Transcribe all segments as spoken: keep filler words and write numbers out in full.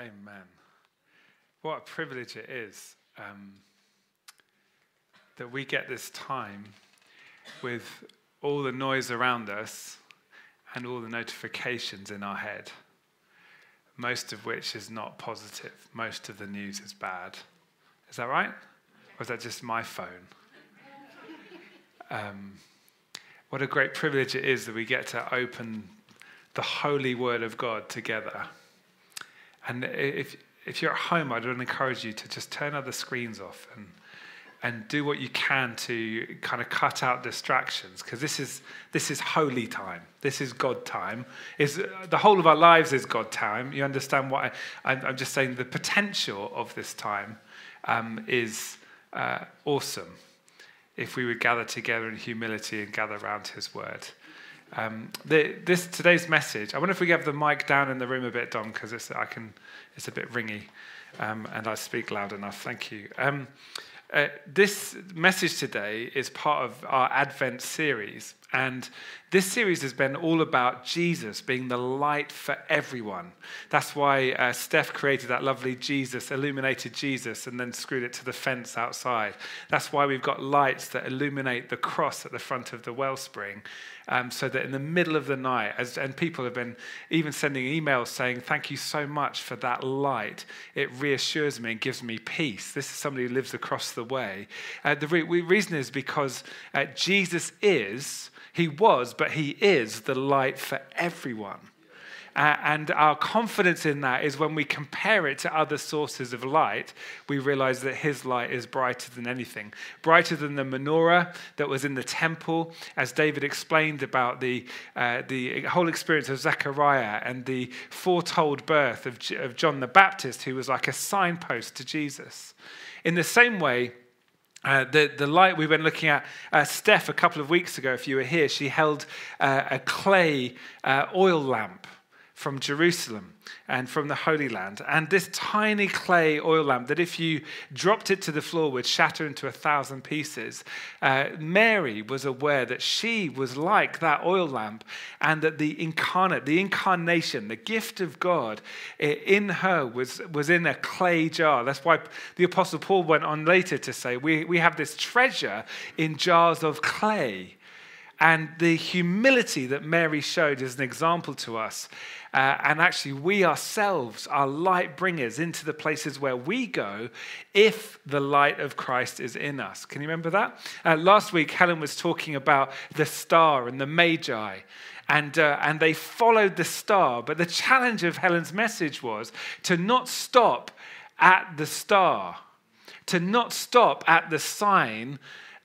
Amen. What a privilege it is um, that we get this time with all the noise around us and all the notifications in our head, most of which is not positive. Most of the news is bad. Is that right? Or is that just my phone? Um, what a great privilege it is that we get to open the Holy Word of God together. And if if you're at home, I'd encourage you to just turn other screens off and and do what you can to kind of cut out distractions, because this is this is holy time. This is God time. Is the whole of our lives is God time. You understand what I, I'm just saying? The potential of this time um, is uh, awesome if we would gather together in humility and gather around His Word. Um, the, this today's message. I wonder if we have the mic down in the room a bit, Dom, because it's I can it's a bit ringy, um, and I speak loud enough. Thank you. Um, Uh, this message today is part of our Advent series, and this series has been all about Jesus being the light for everyone. That's why uh, Steph created that lovely Jesus, illuminated Jesus, and then screwed it to the fence outside. That's why we've got lights that illuminate the cross at the front of the Wellspring, um, so that in the middle of the night, as, and people have been even sending emails saying, thank you so much for that light. It reassures me and gives me peace. This is somebody who lives across the way. Uh, the re- reason is because uh, Jesus is... He was, but he is the light for everyone. Uh, and our confidence in that is when we compare it to other sources of light, we realize that his light is brighter than anything. Brighter than the menorah that was in the temple, as David explained about the uh, the whole experience of Zechariah and the foretold birth of, G- of John the Baptist, who was like a signpost to Jesus. In the same way, Uh, the, the light we've been looking at, uh, Steph, a couple of weeks ago, if you were here, she held uh, a clay uh, oil lamp from Jerusalem and from the Holy Land. And this tiny clay oil lamp that if you dropped it to the floor would shatter into a thousand pieces. Uh, Mary was aware that she was like that oil lamp, and that the incarnate, the incarnation, the gift of God in her was, was in a clay jar. That's why the Apostle Paul went on later to say, we, we have this treasure in jars of clay. And the humility that Mary showed is an example to us. Uh, and actually, we ourselves are light bringers into the places where we go if the light of Christ is in us. Can you remember that? Uh, last week, Helen was talking about the star and the magi. And uh, and they followed the star. But the challenge of Helen's message was to not stop at the star, to not stop at the sign.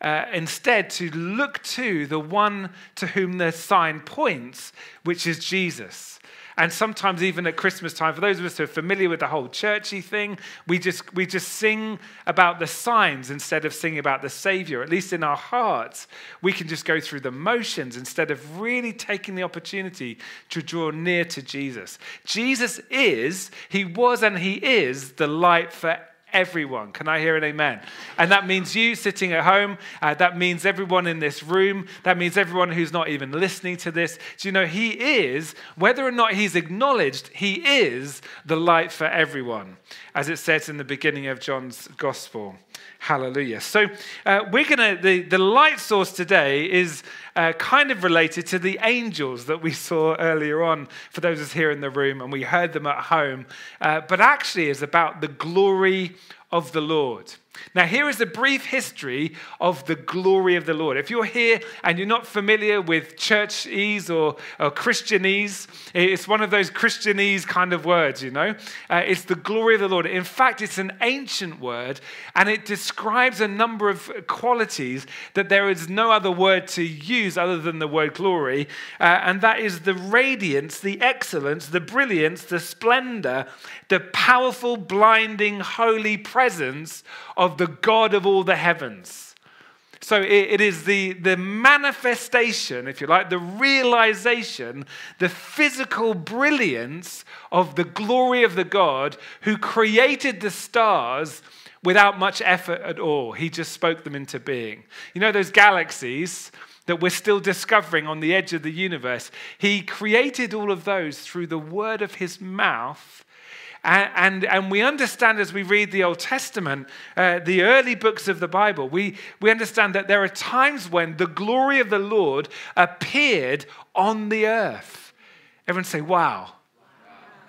Uh, instead, to look to the one to whom the sign points, which is Jesus. And sometimes even at Christmas time, for those of us who are familiar with the whole churchy thing, we just we just sing about the signs instead of singing about the Savior. At least in our hearts, we can just go through the motions instead of really taking the opportunity to draw near to Jesus. Jesus is, he was, and he is the light for everyone. Everyone. Can I hear an amen? And that means you sitting at home. Uh, that means everyone in this room. That means everyone who's not even listening to this. Do you know he is, whether or not he's acknowledged, he is the light for everyone, as it says in the beginning of John's Gospel. Hallelujah. So uh, we're gonna the, the light source today is uh, kind of related to the angels that we saw earlier on. For those of us here in the room, and we heard them at home, uh, but actually is about the glory of the Lord. Now, here is a brief history of the glory of the Lord. If you're here and you're not familiar with churchese or, or Christianese, it's one of those Christianese kind of words, you know. Uh, it's the glory of the Lord. In fact, it's an ancient word, and it describes a number of qualities that there is no other word to use other than the word glory, uh, and that is the radiance, the excellence, the brilliance, the splendor, the powerful, blinding, holy presence of the God of all the heavens. So it, it is the, the manifestation, if you like, the realization, the physical brilliance of the glory of the God who created the stars without much effort at all. He just spoke them into being. You know those galaxies that we're still discovering on the edge of the universe? He created all of those through the word of his mouth. And, and, and we understand as we read the Old Testament, uh, the early books of the Bible, we, we understand that there are times when the glory of the Lord appeared on the earth. Everyone say, wow.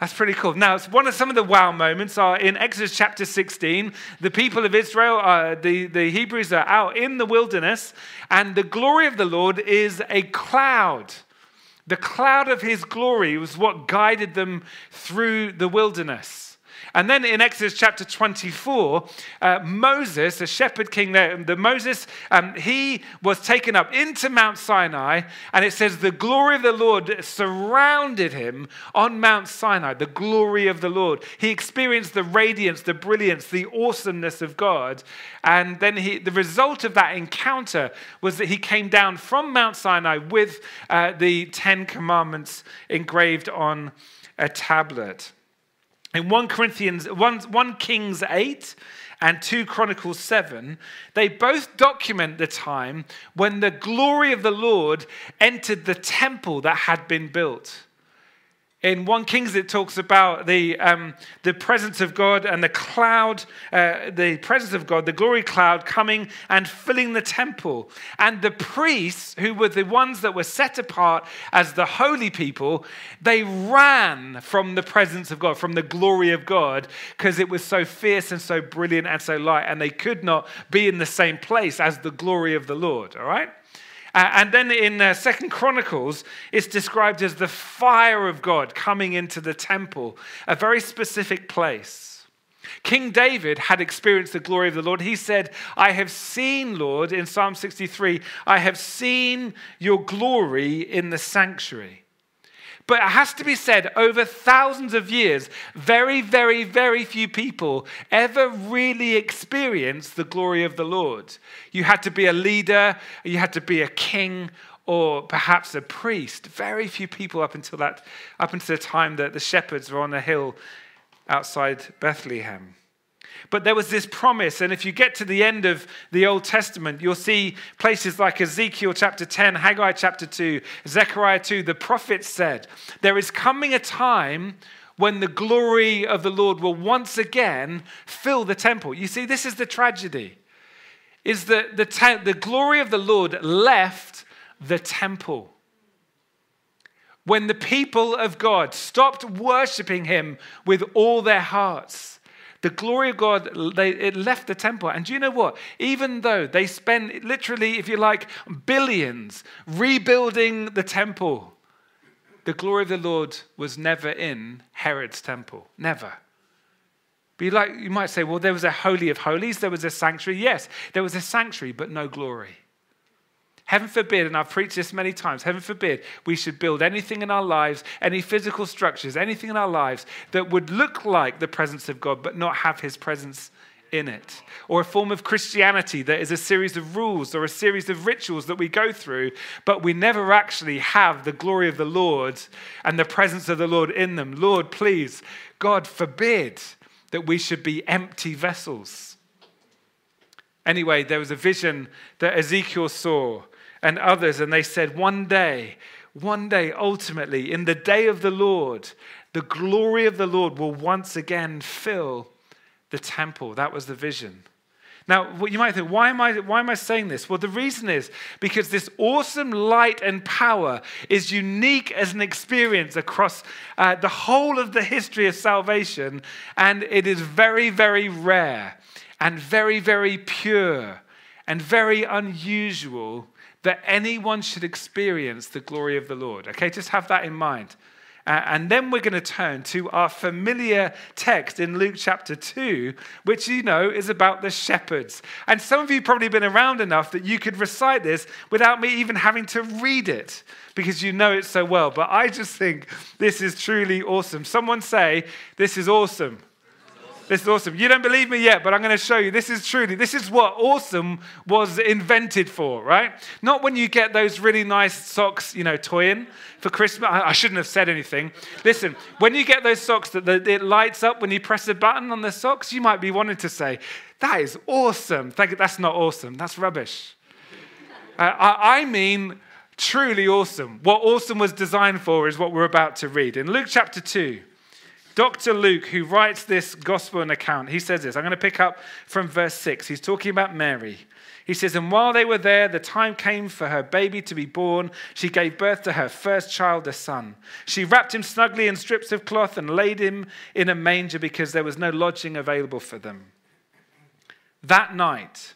That's pretty cool. Now, it's one of some of the wow moments are in Exodus chapter sixteen. The people of Israel, uh, the, the Hebrews are out in the wilderness, and the glory of the Lord is a cloud. The cloud of his glory was what guided them through the wilderness. And then in Exodus chapter twenty-four, uh, Moses, the shepherd king there, the Moses, um, he was taken up into Mount Sinai, and it says the glory of the Lord surrounded him on Mount Sinai, the glory of the Lord. He experienced the radiance, the brilliance, the awesomeness of God. And then he, the result of that encounter was that he came down from Mount Sinai with uh, the Ten Commandments engraved on a tablet. In First Corinthians, First, First Kings eight and Second Chronicles seven, they both document the time when the glory of the Lord entered the temple that had been built. In First Kings, it talks about the, um, the presence of God and the cloud, uh, the presence of God, the glory cloud coming and filling the temple. And the priests, who were the ones that were set apart as the holy people, they ran from the presence of God, from the glory of God, because it was so fierce and so brilliant and so light, and they could not be in the same place as the glory of the Lord, all right? Uh, and then in uh, Second Chronicles, it's described as the fire of God coming into the temple, a very specific place. King David had experienced the glory of the Lord. He said, I have seen, Lord, in Psalm sixty-three, I have seen your glory in the sanctuary. But it has to be said, over thousands of years, very, very, very few people ever really experienced the glory of the Lord. You had to be a leader, you had to be a king, or perhaps a priest. Very few people up until that, up until the time that the shepherds were on a hill outside Bethlehem. But there was this promise, and if you get to the end of the Old Testament, you'll see places like Ezekiel chapter ten, Haggai chapter two, Zechariah two, the prophets said, there is coming a time when the glory of the Lord will once again fill the temple. You see, this is the tragedy, is that the, te- the glory of the Lord left the temple. When the people of God stopped worshiping him with all their hearts, the glory of God, they, it left the temple. And do you know what? Even though they spent literally, if you like, billions rebuilding the temple, the glory of the Lord was never in Herod's temple. Never. But you, like, you might say, well, there was a holy of holies. There was a sanctuary. Yes, there was a sanctuary, but no glory. Heaven forbid, and I've preached this many times, heaven forbid we should build anything in our lives, any physical structures, anything in our lives that would look like the presence of God but not have his presence in it. Or a form of Christianity that is a series of rules or a series of rituals that we go through, but we never actually have the glory of the Lord and the presence of the Lord in them. Lord, please, God forbid that we should be empty vessels. Anyway, there was a vision that Ezekiel saw, and others, and they said, one day, one day, ultimately, in the day of the Lord, the glory of the Lord will once again fill the temple. That was the vision. Now, you might think, why am I, why am I saying this? Well, the reason is because this awesome light and power is unique as an experience across uh, the whole of the history of salvation, and it is very, very rare and very, very pure and very unusual that anyone should experience the glory of the Lord. Okay, just have that in mind. Uh, and then we're going to turn to our familiar text in Luke chapter two, which you know is about the shepherds. And some of you probably been around enough that you could recite this without me even having to read it because you know it so well. But I just think this is truly awesome. Someone say, this is awesome. This is awesome. You don't believe me yet, but I'm going to show you. This is truly, this is what awesome was invented for, right? Not when you get those really nice socks, you know, toyin for Christmas. I shouldn't have said anything. Listen, when you get those socks that it lights up when you press a button on the socks, you might be wanting to say, that is awesome. That's not awesome. That's rubbish. uh, I mean, truly awesome. What awesome was designed for is what we're about to read. In Luke chapter two, Doctor Luke, who writes this gospel and account, he says this. I'm going to pick up from verse six. He's talking about Mary. He says, and while they were there, the time came for her baby to be born. She gave birth to her first child, a son. She wrapped him snugly in strips of cloth and laid him in a manger because there was no lodging available for them. That night,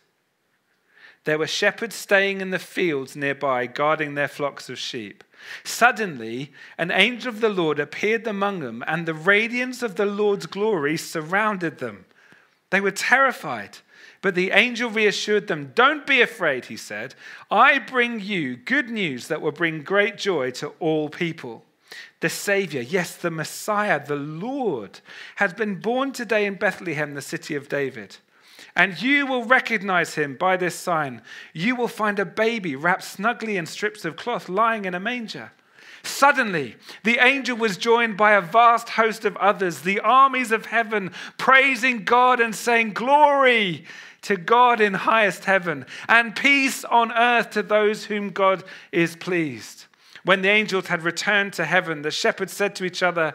there were shepherds staying in the fields nearby, guarding their flocks of sheep. Suddenly, an angel of the Lord appeared among them, and the radiance of the Lord's glory surrounded them. They were terrified, but the angel reassured them. Don't be afraid, he said. I bring you good news that will bring great joy to all people. The Savior, yes, the Messiah, the Lord, has been born today in Bethlehem, the city of David. And you will recognize him by this sign. You will find a baby wrapped snugly in strips of cloth lying in a manger. Suddenly, the angel was joined by a vast host of others, the armies of heaven, praising God and saying, Glory to God in highest heaven, and peace on earth to those whom God is pleased. When the angels had returned to heaven, the shepherds said to each other,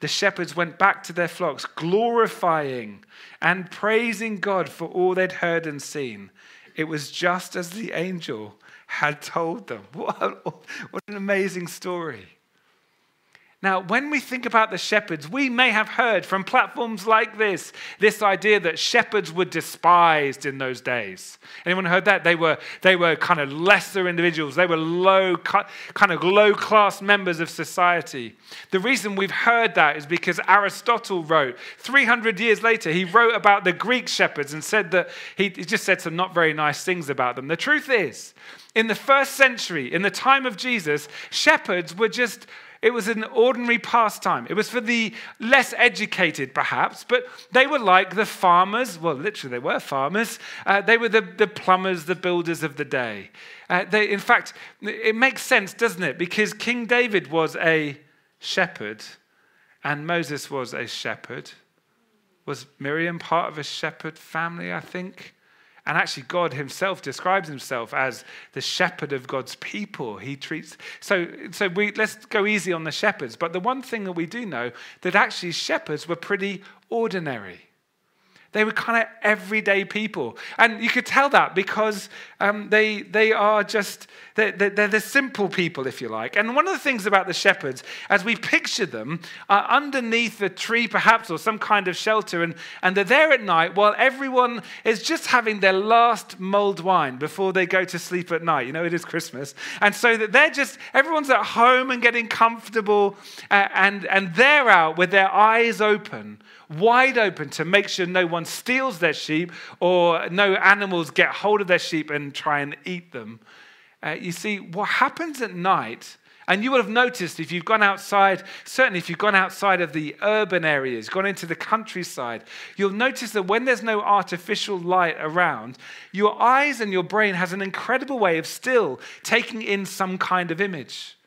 The shepherds went back to their flocks, glorifying and praising God for all they'd heard and seen. It was just as the angel had told them. What, a, what an amazing story. Now, when we think about the shepherds, we may have heard from platforms like this, this idea that shepherds were despised in those days. Anyone heard that? They were, they were kind of lesser individuals. They were low, kind of low-class members of society. The reason we've heard that is because Aristotle wrote, three hundred years later, he wrote about the Greek shepherds and said that, he just said some not very nice things about them. The truth is, in the first century, in the time of Jesus, shepherds were just... It was an ordinary pastime. It was for the less educated, perhaps, but they were like the farmers. Well, literally, they were farmers. Uh, they were the, the plumbers, the builders of the day. Uh, they, in fact, it makes sense, doesn't it? Because King David was a shepherd, and Moses was a shepherd. Was Miriam part of a shepherd family, I think? And actually, God himself describes himself as the shepherd of God's people. He treats... So, so we, let's go easy on the shepherds. But the one thing that we do know, that actually shepherds were pretty ordinary. They were kind of everyday people. And you could tell that because um, they, they are just... They're, they're the simple people, if you like. And one of the things about the shepherds, as we picture them, are underneath a tree, perhaps, or some kind of shelter, and, and they're there at night while everyone is just having their last mulled wine before they go to sleep at night. You know, it is Christmas. And so that they're just... Everyone's at home and getting comfortable, uh, and, and they're out with their eyes open, wide open, to make sure no one steals their sheep or no animals get hold of their sheep and try and eat them. Uh, you see, what happens at night, and you will have noticed if you've gone outside, certainly if you've gone outside of the urban areas, gone into the countryside, you'll notice that when there's no artificial light around, your eyes and your brain has an incredible way of still taking in some kind of image.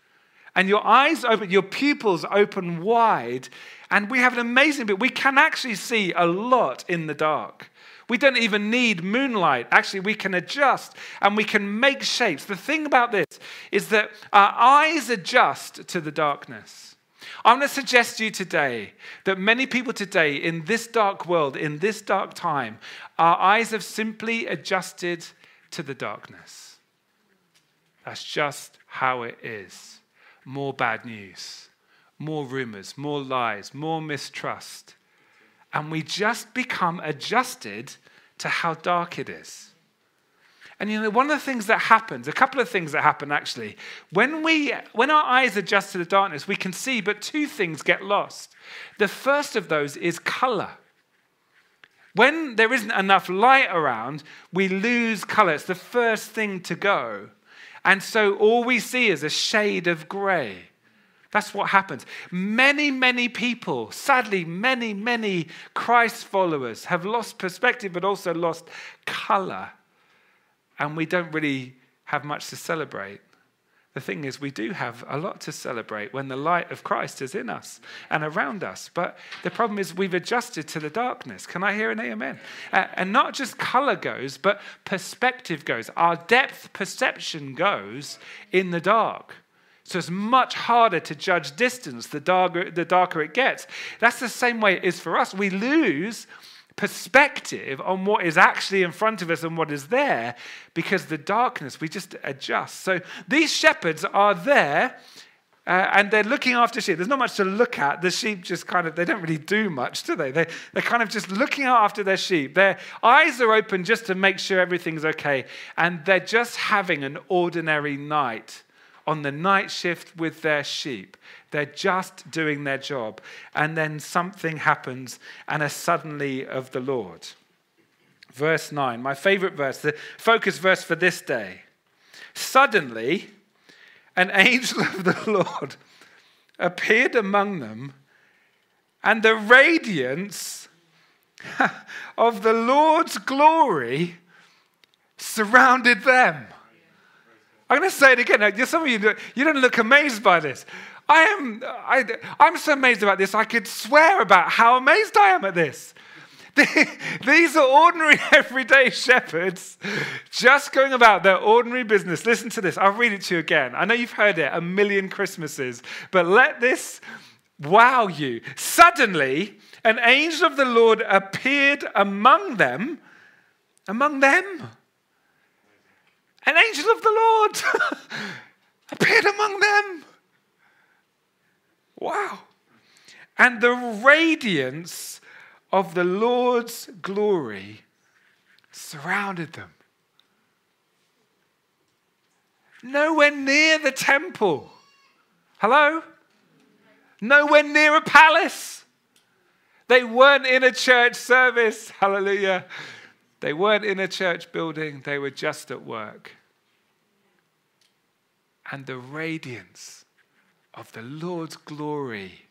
And your eyes open, your pupils open wide, and we have an amazing bit. We can actually see a lot in the dark. We don't even need moonlight. Actually, we can adjust and we can make shapes. The thing about this is that our eyes adjust to the darkness. I'm going to suggest to you today that many people today in this dark world, in this dark time, our eyes have simply adjusted to the darkness. That's just how it is. More bad news, more rumors, more lies, more mistrust. And we just become adjusted to how dark it is. And you know, one of the things that happens, a couple of things that happen actually, when we, when our eyes adjust to the darkness, we can see, but two things get lost. The first of those is color. When there isn't enough light around, we lose color. It's the first thing to go. And so all we see is a shade of grey. That's what happens. Many, many people, sadly, many, many Christ followers have lost perspective but also lost colour. And we don't really have much to celebrate. The thing is, we do have a lot to celebrate when the light of Christ is in us and around us. But the problem is we've adjusted to the darkness. Can I hear an amen? Uh, and not just colour goes, but perspective goes. Our depth perception goes in the dark. So it's much harder to judge distance the darker, the darker it gets. That's the same way it is for us. We lose perspective on what is actually in front of us and what is there, because the darkness, we just adjust. So these shepherds are there, uh, and they're looking after sheep. There's not much to look at. The sheep just kind of, they don't really do much, do they? They they're kind of just looking after their sheep. Their eyes are open just to make sure everything's okay, and they're just having an ordinary night on the night shift with their sheep. They're just doing their job. And then something happens, and a suddenly of the Lord. Verse nine, my favorite verse, the focus verse for this day. Suddenly, an angel of the Lord appeared among them, and the radiance of the Lord's glory surrounded them. I'm going to say it again. Some of you, you don't look amazed by this. I am, I, I'm so amazed about this, I could swear about how amazed I am at this. These are ordinary, everyday shepherds just going about their ordinary business. Listen to this. I'll read it to you again. I know you've heard it a million Christmases, but let this wow you. Suddenly, an angel of the Lord appeared among them, among them. An angel of the Lord appeared among them. Wow. And the radiance of the Lord's glory surrounded them. Nowhere near the temple. Hello? Nowhere near a palace. They weren't in a church service. Hallelujah. They weren't in a church building. They were just at work. And the radiance of the Lord's glory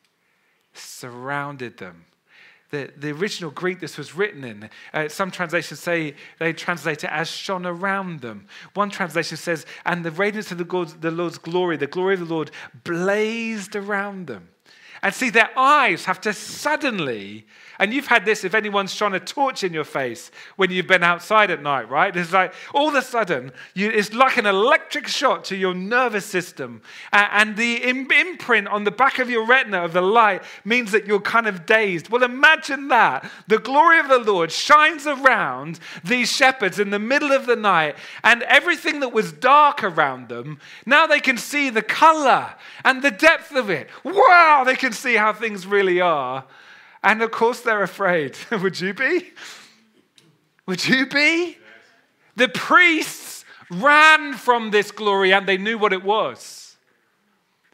surrounded them. The, the original Greek this was written in, uh, some translations say, they translate it as shone around them. One translation says, and the radiance of the, God, the Lord's glory, the glory of the Lord, blazed around them. And see, their eyes have to suddenly, and you've had this if anyone's shone a torch in your face when you've been outside at night, right? It's like, all of a sudden, you, it's like an electric shock to your nervous system. Uh, and the im- imprint on the back of your retina of the light means that you're kind of dazed. Well, imagine that. The glory of the Lord shines around these shepherds in the middle of the night, and everything that was dark around them, now they can see the color and the depth of it. Wow, they can see how things really are. And of course they're afraid. Would you be? Would you be? Yes. The priests ran from this glory and they knew what it was.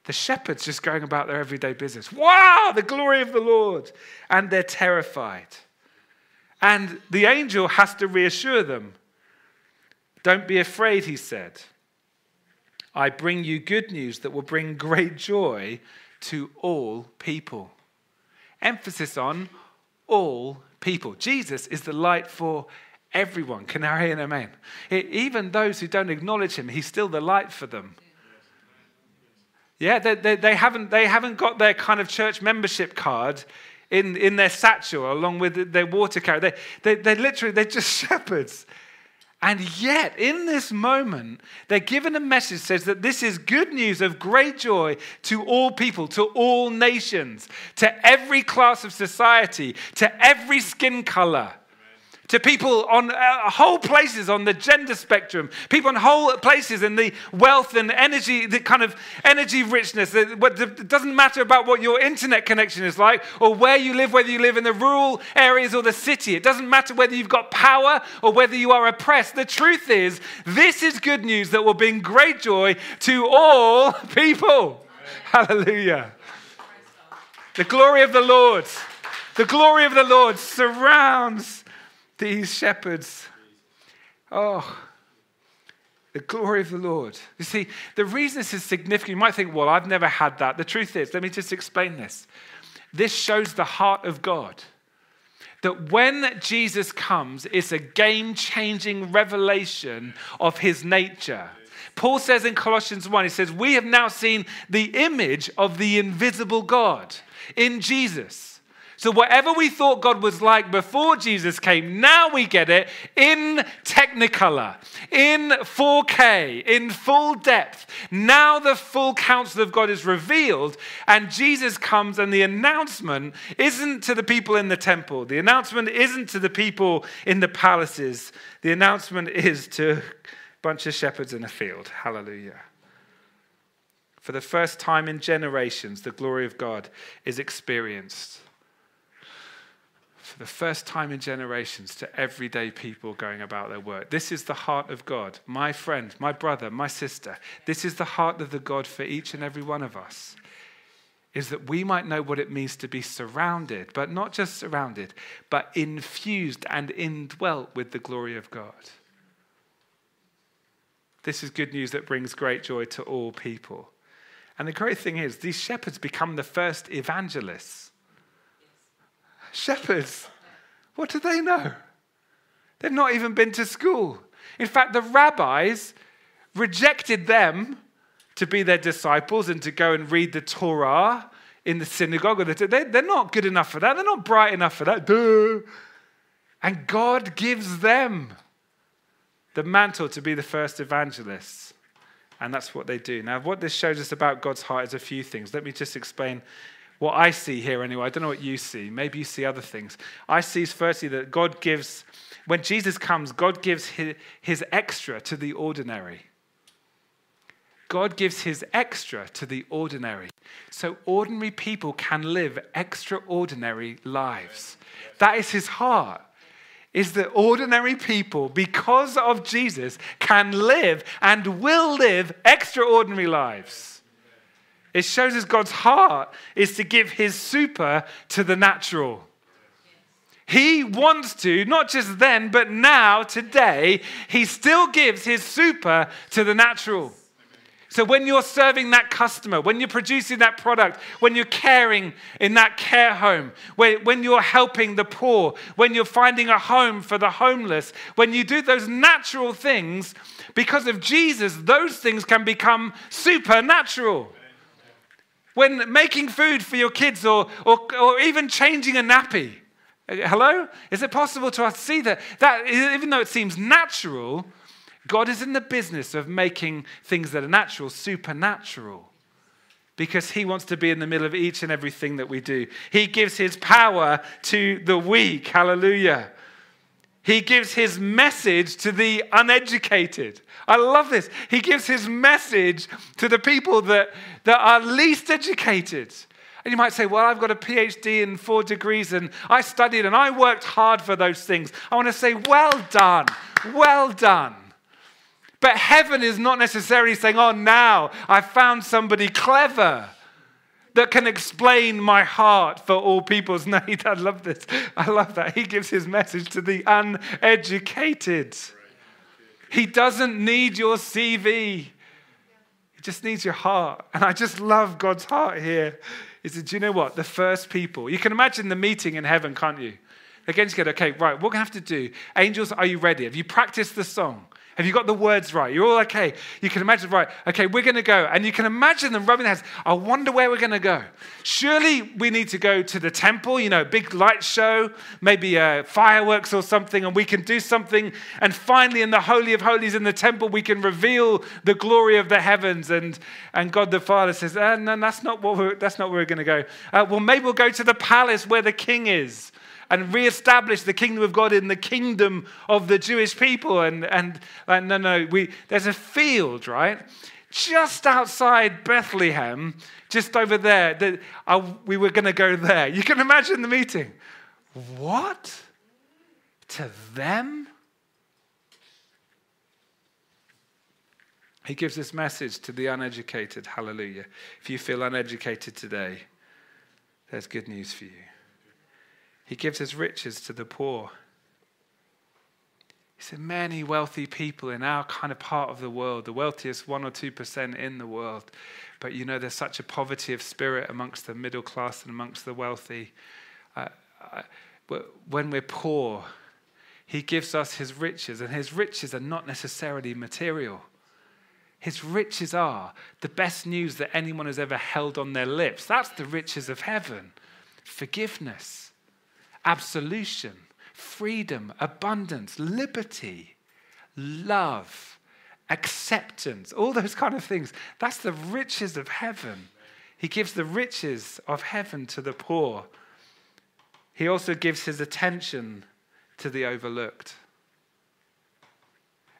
The shepherds just going about their everyday business. Wow, the glory of the Lord. And they're terrified. And the angel has to reassure them. Don't be afraid, he said. I bring you good news that will bring great joy to all people. Emphasis on all people. Jesus is the light for everyone. Can I hear an amen? It, even those who don't acknowledge him, he's still the light for them. Yeah, they, they, they, haven't, they haven't got their kind of church membership card in, in their satchel along with their water carrier. They, they, they literally, they're just shepherds. And yet, in this moment, they're given a message that says that this is good news of great joy to all people, to all nations, to every class of society, to every skin color, to people on uh, whole places on the gender spectrum, people on whole places in the wealth and energy, the kind of energy richness. It doesn't matter about what your internet connection is like or where you live, whether you live in the rural areas or the city. It doesn't matter whether you've got power or whether you are oppressed. The truth is, this is good news that will bring great joy to all people. Amen. Hallelujah. The glory of the Lord, the glory of the Lord surrounds these shepherds. Oh, The glory of the Lord. You see, the reason this is significant, you might think, well, I've never had that. The truth is, let me just explain this. This shows the heart of God. That when Jesus comes, it's a game-changing revelation of his nature. Paul says in Colossians one, he says, we have now seen the image of the invisible God in Jesus. So whatever we thought God was like before Jesus came, now we get it in Technicolor, in four K, in full depth. Now the full counsel of God is revealed, and Jesus comes, and the announcement isn't to the people in the temple. The announcement isn't to the people in the palaces. The announcement is to a bunch of shepherds in a field. Hallelujah. For the first time in generations, the glory of God is experienced. For the first time in generations, to everyday people going about their work. This is the heart of God. My friend, my brother, my sister, this is the heart of the God for each and every one of us, is that we might know what it means to be surrounded, but not just surrounded, but infused and indwelt with the glory of God. This is good news that brings great joy to all people. And the great thing is, these shepherds become the first evangelists. Shepherds, what do they know? They've not even been to school. In fact, the rabbis rejected them to be their disciples and to go and read the Torah in the synagogue. They're not good enough for that. They're not bright enough for that. Duh. And God gives them the mantle to be the first evangelists. And that's what they do. Now, what this shows us about God's heart is a few things. Let me just explain what I see here anyway. I don't know what you see. Maybe you see other things. I see firstly that God gives, when Jesus comes, God gives his, his extra to the ordinary. God gives his extra to the ordinary. So ordinary people can live extraordinary lives. That is his heart, is that ordinary people, because of Jesus, can live and will live extraordinary lives. It shows us God's heart is to give his super to the natural. He wants to, not just then, but now, today, he still gives his super to the natural. So when you're serving that customer, when you're producing that product, when you're caring in that care home, when you're helping the poor, when you're finding a home for the homeless, when you do those natural things, because of Jesus, those things can become supernatural. When making food for your kids or, or, or even changing a nappy. Hello? Is it possible to us see that? That, even though it seems natural, God is in the business of making things that are natural supernatural, because he wants to be in the middle of each and everything that we do. He gives his power to the weak. Hallelujah. He gives his message to the uneducated. I love this. He gives his message to the people that, that are least educated. And you might say, well, I've got a P H D and four degrees and I studied and I worked hard for those things. I want to say, well done, well done. But heaven is not necessarily saying, oh, now I found somebody clever that can explain my heart for all peoples. No, I love this. I love that. He gives his message to the uneducated. He doesn't need your C V. He just needs your heart. And I just love God's heart here. He said, do you know what? The first people. You can imagine the meeting in heaven, can't you? They're going to go, okay, right, we're going to have to do. Angels, are you ready? Have you practiced the song? Have you got the words right? You're all okay. You can imagine, right, okay, we're going to go. And you can imagine them rubbing their hands. I wonder where we're going to go. Surely we need to go to the temple, you know, big light show, maybe a fireworks or something, and we can do something. And finally, in the Holy of Holies in the temple, we can reveal the glory of the heavens. And, and God the Father says, uh, no, that's not, what we're, that's not where we're going to go. Uh, well, maybe we'll go to the palace where the king is, and reestablish the kingdom of God in the kingdom of the Jewish people. And, and, and no, no, we, there's a field, right? Just outside Bethlehem, just over there. That I, we were going to go there. You can imagine the meeting. What? To them? He gives this message to the uneducated. Hallelujah. If you feel uneducated today, there's good news for you. He gives his riches to the poor. He said, many wealthy people in our kind of part of the world, the wealthiest one or two percent in the world, but you know, there's such a poverty of spirit amongst the middle class and amongst the wealthy. Uh, I, when we're poor, he gives us his riches, and his riches are not necessarily material. His riches are the best news that anyone has ever held on their lips. That's the riches of heaven. Forgiveness, absolution, freedom, abundance, liberty, love, acceptance, all those kind of things. That's the riches of heaven. He gives the riches of heaven to the poor. He also gives his attention to the overlooked.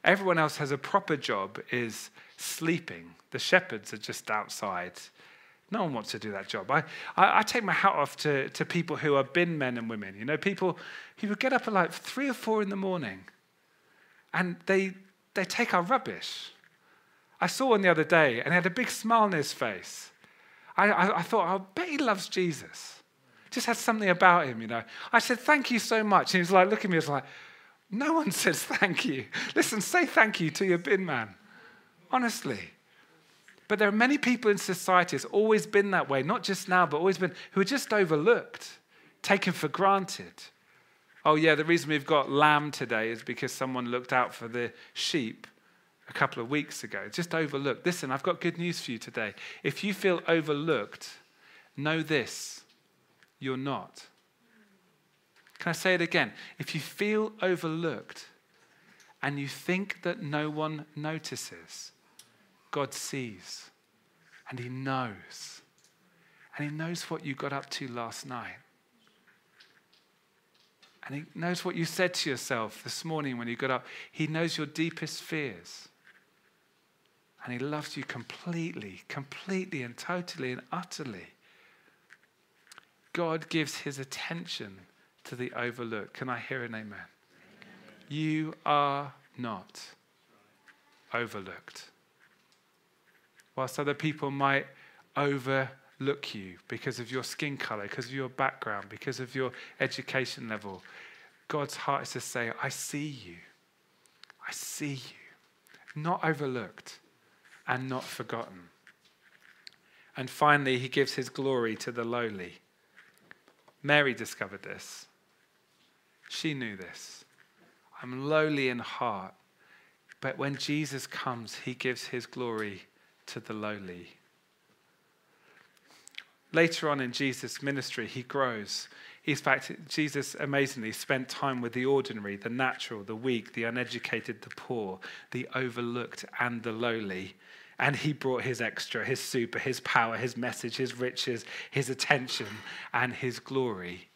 Everyone else has a proper job, is sleeping. The shepherds are just outside. No one wants to do that job. I, I, I take my hat off to, to people who are bin men and women. You know, people who would get up at like three or four in the morning and they, they take our rubbish. I saw one the other day and he had a big smile on his face. I, I, I thought, I bet he loves Jesus. Just had something about him, you know. I said, thank you so much. And he was like, look at me, he was like, no one says thank you. Listen, say thank you to your bin man. Honestly. But there are many people in society, it's always been that way, not just now, but always been, who are just overlooked, taken for granted. Oh yeah, the reason we've got lamb today is because someone looked out for the sheep a couple of weeks ago. Just overlooked. Listen, I've got good news for you today. If you feel overlooked, know this, you're not. Can I say it again? If you feel overlooked and you think that no one notices, God sees and he knows. And he knows what you got up to last night. And he knows what you said to yourself this morning when you got up. He knows your deepest fears. And he loves you completely, completely and totally and utterly. God gives his attention to the overlooked. Can I hear an amen? Amen. You are not overlooked. Whilst other people might overlook you because of your skin color, because of your background, because of your education level, God's heart is to say, I see you. I see you. Not overlooked and not forgotten. And finally, he gives his glory to the lowly. Mary discovered this. She knew this. I'm lowly in heart. But when Jesus comes, he gives his glory to the lowly. Later on in Jesus' ministry, he grows. In fact, Jesus amazingly spent time with the ordinary, the natural, the weak, the uneducated, the poor, the overlooked, and the lowly. And he brought his extra, his super, his power, his message, his riches, his attention, and his glory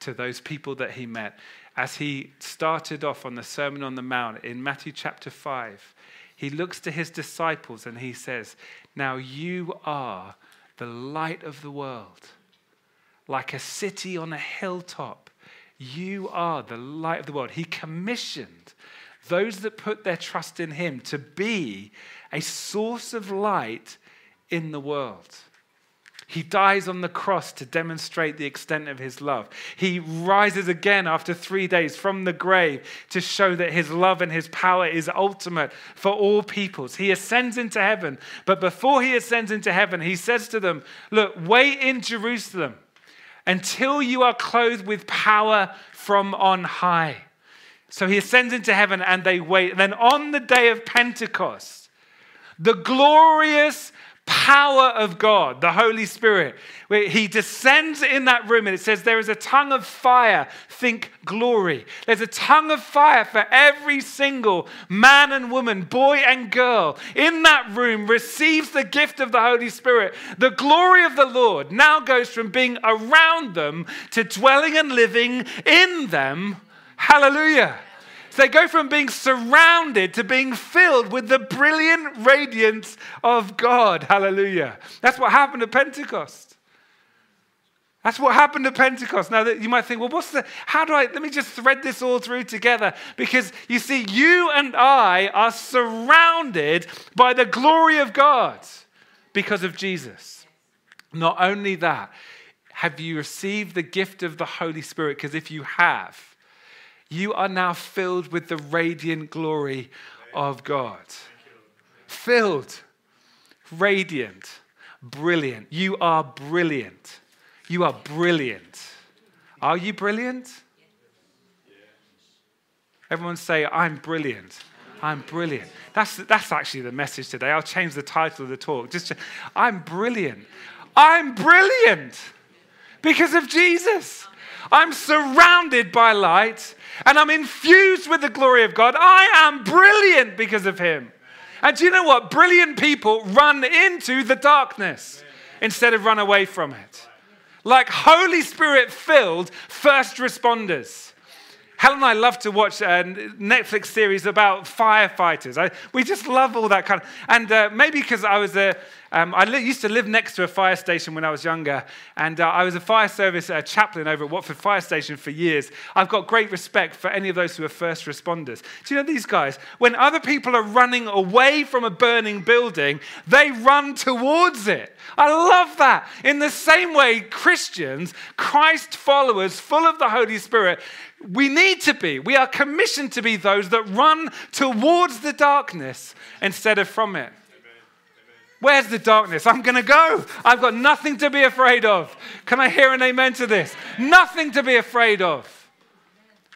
to those people that he met. As he started off on the Sermon on the Mount in Matthew chapter five, he looks to his disciples and he says, now you are the light of the world. Like a city on a hilltop, you are the light of the world. He commissioned those that put their trust in him to be a source of light in the world. He dies on the cross to demonstrate the extent of his love. He rises again after three days from the grave to show that his love and his power is ultimate for all peoples. He ascends into heaven, but before he ascends into heaven, he says to them, look, wait in Jerusalem until you are clothed with power from on high. So he ascends into heaven and they wait. Then on the day of Pentecost, the glorious power of God, the Holy Spirit, where he descends in that room and it says there is a tongue of fire, think glory. There's a tongue of fire for every single man and woman, boy and girl in that room receives the gift of the Holy Spirit. The glory of the Lord now goes from being around them to dwelling and living in them. Hallelujah. So they go from being surrounded to being filled with the brilliant radiance of God. Hallelujah. That's what happened at Pentecost. That's what happened at Pentecost. Now that you might think, well, what's the, how do I, let me just thread this all through together. Because you see, you and I are surrounded by the glory of God because of Jesus. Not only that, have you received the gift of the Holy Spirit? Because if you have, you are now filled with the radiant glory of God. Filled, radiant, brilliant. You are brilliant. You are brilliant. Are you brilliant? Everyone say, I'm brilliant. I'm brilliant. That's, that's actually the message today. I'll change the title of the talk. Just, I'm brilliant. I'm brilliant because of Jesus. I'm surrounded by light and I'm infused with the glory of God. I am brilliant because of him. And do you know what? Brilliant people run into the darkness instead of run away from it. Like Holy Spirit-filled first responders. Helen and I love to watch a Netflix series about firefighters. I, we just love all that kind of... And uh, maybe because I was a... Um, I li- used to live next to a fire station when I was younger. And uh, I was a fire service uh, chaplain over at Watford Fire Station for years. I've got great respect for any of those who are first responders. Do you know these guys? When other people are running away from a burning building, they run towards it. I love that. In the same way, Christians, Christ followers, full of the Holy Spirit... We need to be. We are commissioned to be those that run towards the darkness instead of from it. Amen. Amen. Where's the darkness? I'm going to go. I've got nothing to be afraid of. Can I hear an amen to this? Amen. Nothing to be afraid of.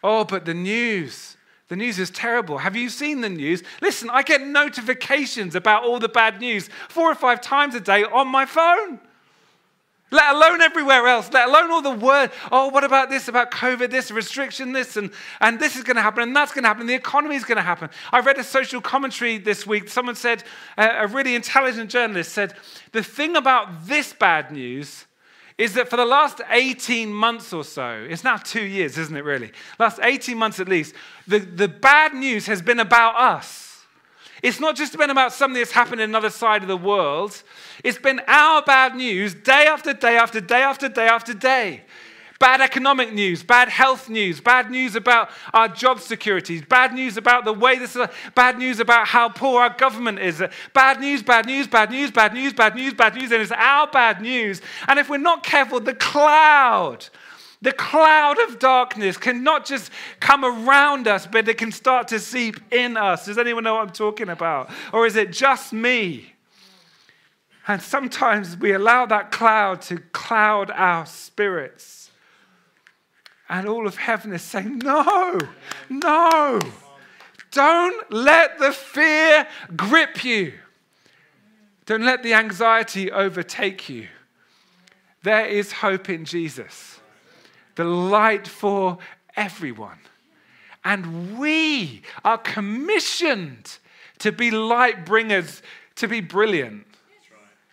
Oh, but the news. The news is terrible. Have you seen the news? Listen, I get notifications about all the bad news four or five times a day on my phone. Let alone everywhere else, let alone all the word, oh, what about this, about COVID, this, restriction, this, and, and this is going to happen, and that's going to happen, the economy is going to happen. I read a social commentary this week. Someone said, uh, a really intelligent journalist said, the thing about this bad news is that for the last eighteen months or so, it's now two years, isn't it really? Last eighteen months at least, the, the bad news has been about us. It's not just been about something that's happened in another side of the world. It's been our bad news day after day after day after day after day. Bad economic news, bad health news, bad news about our job securities, bad news about the way this is, bad news about how poor our government is. Bad news, bad news, bad news, bad news, bad news, bad news, and it's our bad news. And if we're not careful, the cloud... The cloud of darkness can not just come around us, but it can start to seep in us. Does anyone know what I'm talking about? Or is it just me? And sometimes we allow that cloud to cloud our spirits. And all of heaven is saying, no, no. Don't let the fear grip you. Don't let the anxiety overtake you. There is hope in Jesus. The light for everyone. And we are commissioned to be light bringers, to be brilliant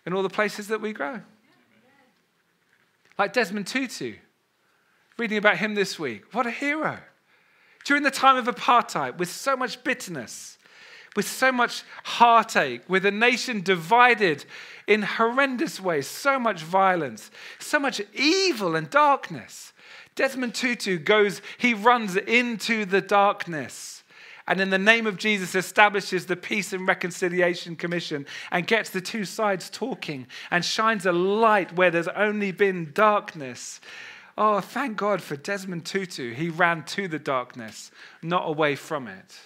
in all the places that we grow. Like Desmond Tutu, reading about him this week. What a hero. During the time of apartheid, with so much bitterness, with so much heartache, with a nation divided in horrendous ways, so much violence, so much evil and darkness. Desmond Tutu goes, he runs into the darkness and in the name of Jesus establishes the Peace and Reconciliation Commission and gets the two sides talking and shines a light where there's only been darkness. Oh, thank God for Desmond Tutu. He ran to the darkness, not away from it.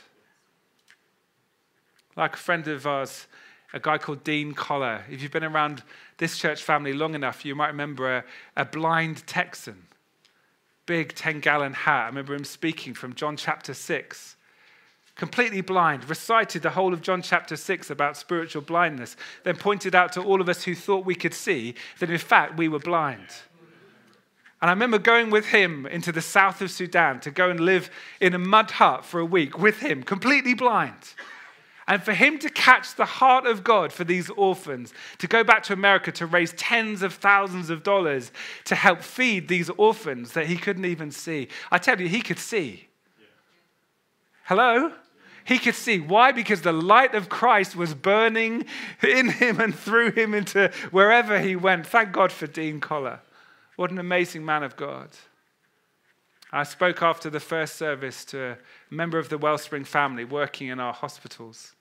Like a friend of ours, a guy called Dean Collar. If you've been around this church family long enough, you might remember a, a blind Texan. Big ten-gallon hat. I remember him speaking from John chapter six. Completely blind, recited the whole of John chapter six about spiritual blindness, then pointed out to all of us who thought we could see that in fact we were blind. And I remember going with him into the south of Sudan to go and live in a mud hut for a week with him, completely blind. And for him to catch the heart of God for these orphans, to go back to America to raise tens of thousands of dollars to help feed these orphans that he couldn't even see. I tell you, he could see. Yeah. Hello? Yeah. He could see. Why? Because the light of Christ was burning in him and through him into wherever he went. Thank God for Dean Collar. What an amazing man of God. I spoke after the first service to a member of the Wellspring family working in our hospitals.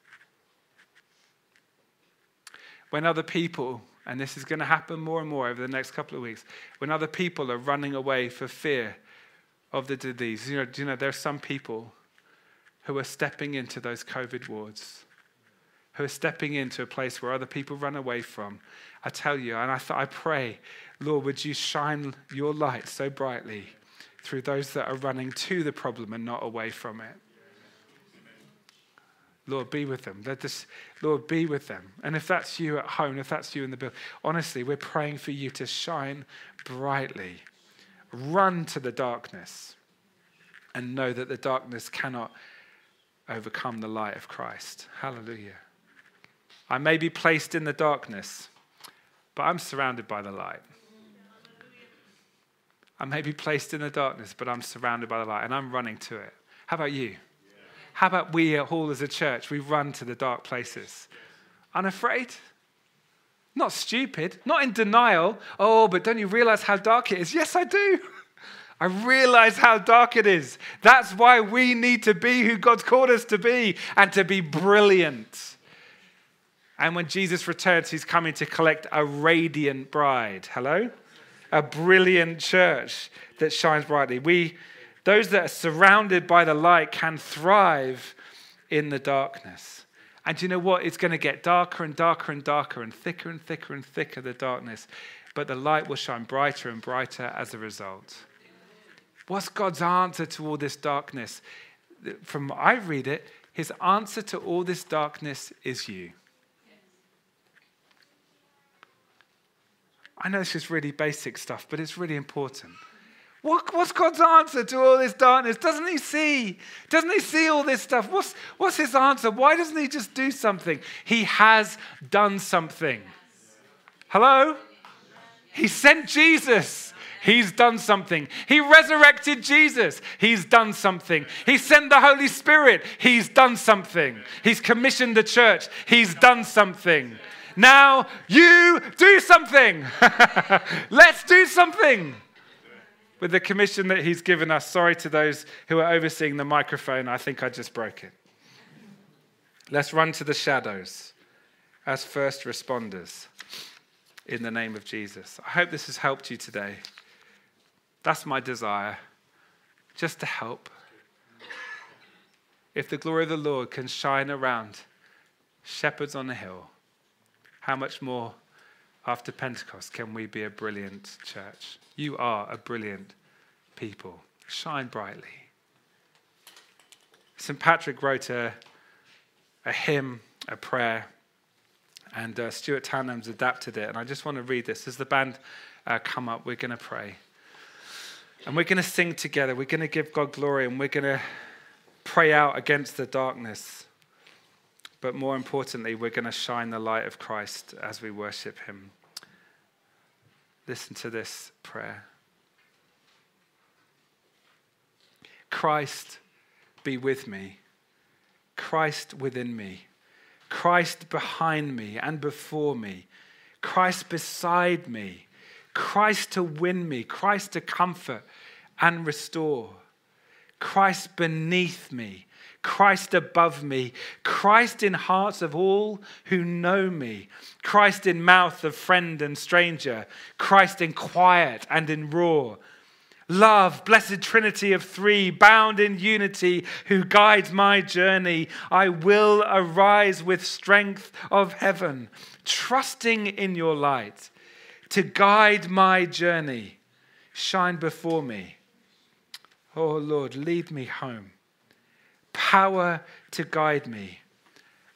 When other people, and this is going to happen more and more over the next couple of weeks, when other people are running away for fear, of the disease. You know, do you know, there are some people who are stepping into those COVID wards, who are stepping into a place where other people run away from. I tell you, and I, th- I pray, Lord, would you shine your light so brightly through those that are running to the problem and not away from it. Lord, be with them. Let this, Lord, be with them. And if that's you at home, if that's you in the building, honestly, we're praying for you to shine brightly. Run to the darkness and know that the darkness cannot overcome the light of Christ. Hallelujah. I may be placed in the darkness, but I'm surrounded by the light. I may be placed in the darkness, but I'm surrounded by the light, and I'm running to it. How about you? How about we at Hall as a church, we run to the dark places? Unafraid? Not stupid? Not in denial? Oh, but don't you realize how dark it is? Yes, I do. I realize how dark it is. That's why we need to be who God's called us to be and to be brilliant. And when Jesus returns, he's coming to collect a radiant bride. Hello? A brilliant church that shines brightly. We Those that are surrounded by the light can thrive in the darkness. And you know what? It's going to get darker and darker and darker and thicker and thicker and thicker, the darkness. But the light will shine brighter and brighter as a result. What's God's answer to all this darkness? From I read it, his answer to all this darkness is you. I know this is really basic stuff, but it's really important. What, what's God's answer to all this darkness? Doesn't he see? Doesn't he see all this stuff? What's, what's his answer? Why doesn't he just do something? He has done something. Hello? He sent Jesus. He's done something. He resurrected Jesus. He's done something. He sent the Holy Spirit. He's done something. He's commissioned the church. He's done something. Now you do something. Let's do something. With the commission that he's given us, sorry to those who are overseeing the microphone, I think I just broke it. Let's run to the shadows as first responders in the name of Jesus. I hope this has helped you today. That's my desire, just to help. If the glory of the Lord can shine around shepherds on the hill, how much more after Pentecost can we be a brilliant church? You are a brilliant people. Shine brightly. Saint Patrick wrote a, a hymn, a prayer, and uh, Stuart Tannum's adapted it. And I just want to read this. As the band uh, come up, we're going to pray. And we're going to sing together. We're going to give God glory, and we're going to pray out against the darkness. But more importantly, we're going to shine the light of Christ as we worship him. Listen to this prayer. Christ be with me, Christ within me, Christ behind me and before me, Christ beside me, Christ to win me, Christ to comfort and restore, Christ beneath me, Christ above me, Christ in hearts of all who know me, Christ in mouth of friend and stranger, Christ in quiet and in roar. Love, blessed Trinity of three, bound in unity, who guides my journey. I will arise with strength of heaven, trusting in your light to guide my journey. Shine before me. Oh Lord, lead me home. Power to guide me,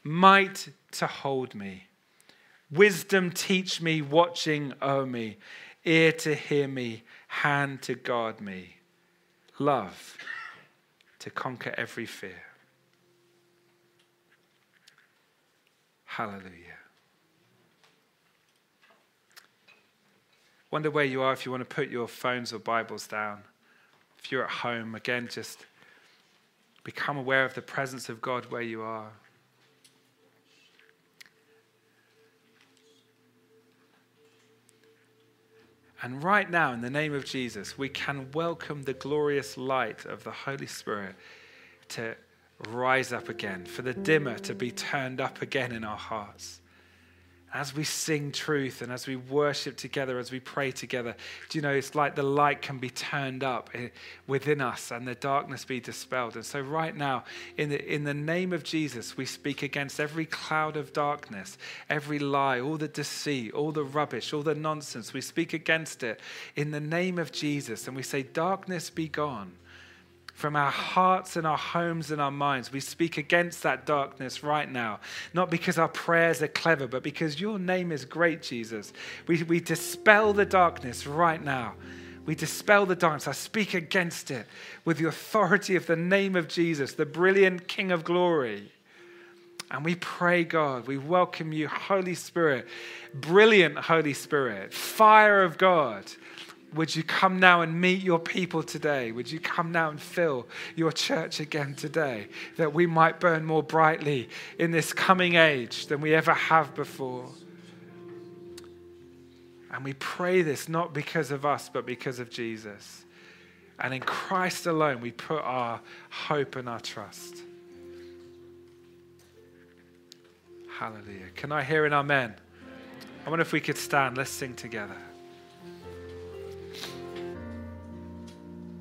might to hold me, wisdom teach me, watching o'er me, ear to hear me, hand to guard me, love to conquer every fear. Hallelujah. Wonder where you are if you want to put your phones or Bibles down. If you're at home, again, just become aware of the presence of God where you are. And right now, in the name of Jesus, we can welcome the glorious light of the Holy Spirit to rise up again, for the dimmer to be turned up again in our hearts. as we sing truth and as we worship together, as we pray together, do you know, it's like the light can be turned up within us and the darkness be dispelled. And so right now, in the, in the name of Jesus, we speak against every cloud of darkness, every lie, all the deceit, all the rubbish, all the nonsense. We speak against it in the name of Jesus. And we say, darkness be gone from our hearts and our homes and our minds. We speak against that darkness right now, not because our prayers are clever, but because your name is great, Jesus. We, we dispel the darkness right now. We dispel the darkness. I speak against it with the authority of the name of Jesus, the brilliant King of glory. And we pray, God, we welcome you, Holy Spirit, brilliant Holy Spirit, fire of God. Would you come now and meet your people today? Would you come now and fill your church again today, that we might burn more brightly in this coming age than we ever have before? And we pray this not because of us, but because of Jesus. And in Christ alone, we put our hope and our trust. Hallelujah. Can I hear an amen? I wonder if we could stand. Let's sing together.